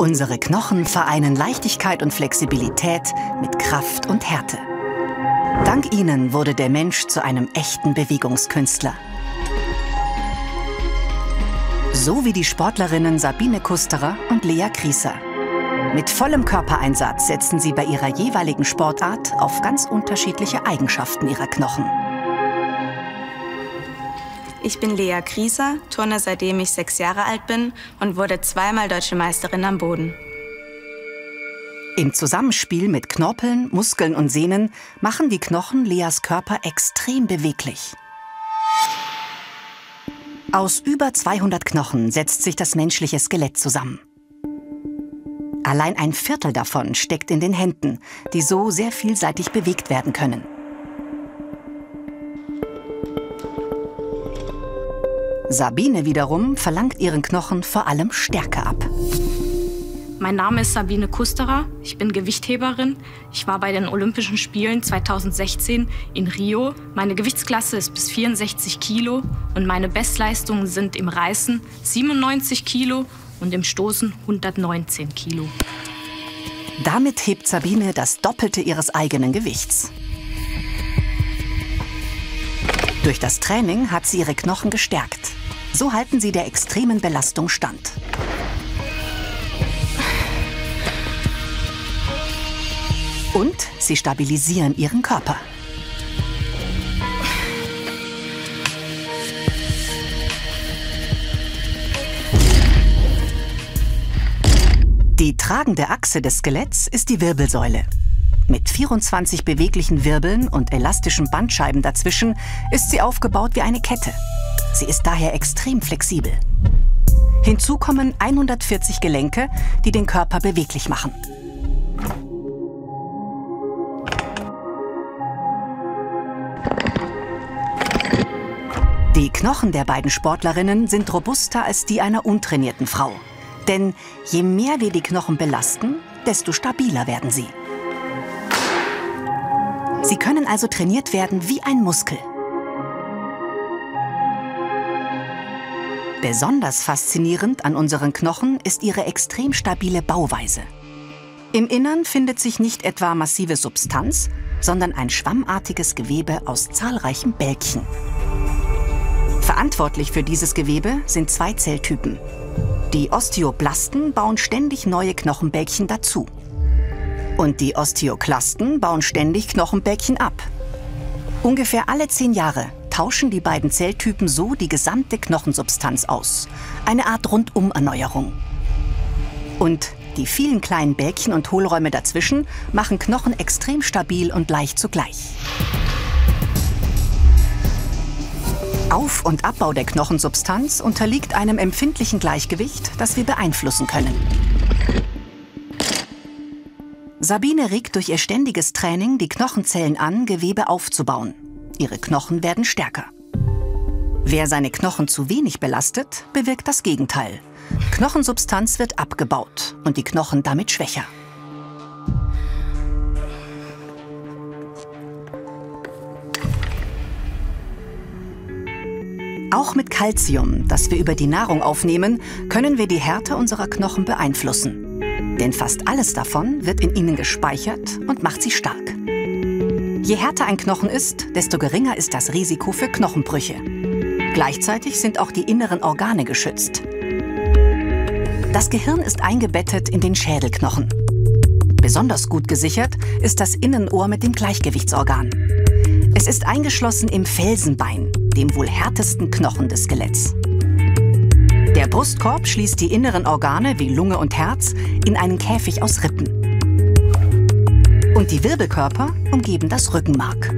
Unsere Knochen vereinen Leichtigkeit und Flexibilität mit Kraft und Härte. Dank ihnen wurde der Mensch zu einem echten Bewegungskünstler. So wie die Sportlerinnen Sabine Kusterer und Lea Krieser. Mit vollem Körpereinsatz setzen sie bei ihrer jeweiligen Sportart auf ganz unterschiedliche Eigenschaften ihrer Knochen. Ich bin Lea Krieser, turne seitdem ich 6 Jahre alt bin und wurde 2-mal deutsche Meisterin am Boden. Im Zusammenspiel mit Knorpeln, Muskeln und Sehnen machen die Knochen Leas Körper extrem beweglich. Aus über 200 Knochen setzt sich das menschliche Skelett zusammen. Allein 1/4 davon steckt in den Händen, die so sehr vielseitig bewegt werden können. Sabine wiederum verlangt ihren Knochen vor allem Stärke ab. Mein Name ist Sabine Kusterer, ich bin Gewichtheberin. Ich war bei den Olympischen Spielen 2016 in Rio. Meine Gewichtsklasse ist bis 64 Kilo und meine Bestleistungen sind im Reißen 97 Kilo und im Stoßen 119 Kilo. Damit hebt Sabine das Doppelte ihres eigenen Gewichts. Durch das Training hat sie ihre Knochen gestärkt. So halten sie der extremen Belastung stand. Und sie stabilisieren ihren Körper. Die tragende Achse des Skeletts ist die Wirbelsäule. Mit 24 beweglichen Wirbeln und elastischen Bandscheiben dazwischen ist sie aufgebaut wie eine Kette. Sie ist daher extrem flexibel. Hinzu kommen 140 Gelenke, die den Körper beweglich machen. Die Knochen der beiden Sportlerinnen sind robuster als die einer untrainierten Frau. Denn je mehr wir die Knochen belasten, desto stabiler werden sie. Sie können also trainiert werden wie ein Muskel. Besonders faszinierend an unseren Knochen ist ihre extrem stabile Bauweise. Im Innern findet sich nicht etwa massive Substanz, sondern ein schwammartiges Gewebe aus zahlreichen Bälkchen. Verantwortlich für dieses Gewebe sind 2 Zelltypen. Die Osteoblasten bauen ständig neue Knochenbälkchen dazu. Und die Osteoklasten bauen ständig Knochenbälkchen ab. Ungefähr alle 10 Jahre tauschen die beiden Zelltypen so die gesamte Knochensubstanz aus. Eine Art Rundumerneuerung. Und die vielen kleinen Bälkchen und Hohlräume dazwischen machen Knochen extrem stabil und leicht zugleich. Auf- und Abbau der Knochensubstanz unterliegt einem empfindlichen Gleichgewicht, das wir beeinflussen können. Sabine regt durch ihr ständiges Training die Knochenzellen an, Gewebe aufzubauen. Ihre Knochen werden stärker. Wer seine Knochen zu wenig belastet, bewirkt das Gegenteil. Knochensubstanz wird abgebaut und die Knochen damit schwächer. Auch mit Kalzium, das wir über die Nahrung aufnehmen, können wir die Härte unserer Knochen beeinflussen. Denn fast alles davon wird in ihnen gespeichert und macht sie stark. Je härter ein Knochen ist, desto geringer ist das Risiko für Knochenbrüche. Gleichzeitig sind auch die inneren Organe geschützt. Das Gehirn ist eingebettet in den Schädelknochen. Besonders gut gesichert ist das Innenohr mit dem Gleichgewichtsorgan. Es ist eingeschlossen im Felsenbein, dem wohl härtesten Knochen des Skeletts. Der Brustkorb schließt die inneren Organe wie Lunge und Herz in einen Käfig aus Rippen. Und die Wirbelkörper umgeben das Rückenmark.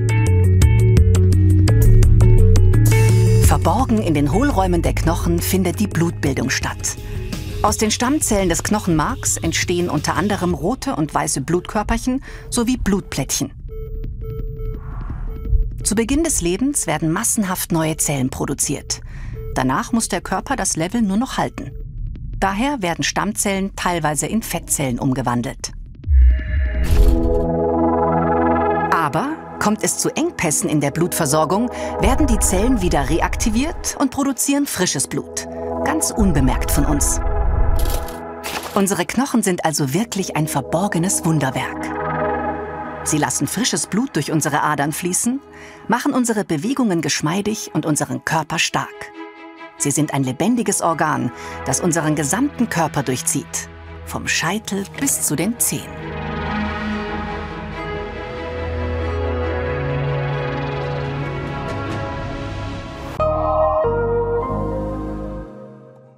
Verborgen in den Hohlräumen der Knochen findet die Blutbildung statt. Aus den Stammzellen des Knochenmarks entstehen unter anderem rote und weiße Blutkörperchen sowie Blutplättchen. Zu Beginn des Lebens werden massenhaft neue Zellen produziert. Danach muss der Körper das Level nur noch halten. Daher werden Stammzellen teilweise in Fettzellen umgewandelt. Aber kommt es zu Engpässen in der Blutversorgung, werden die Zellen wieder reaktiviert und produzieren frisches Blut. Ganz unbemerkt von uns. Unsere Knochen sind also wirklich ein verborgenes Wunderwerk. Sie lassen frisches Blut durch unsere Adern fließen, machen unsere Bewegungen geschmeidig und unseren Körper stark. Sie sind ein lebendiges Organ, das unseren gesamten Körper durchzieht, vom Scheitel bis zu den Zehen.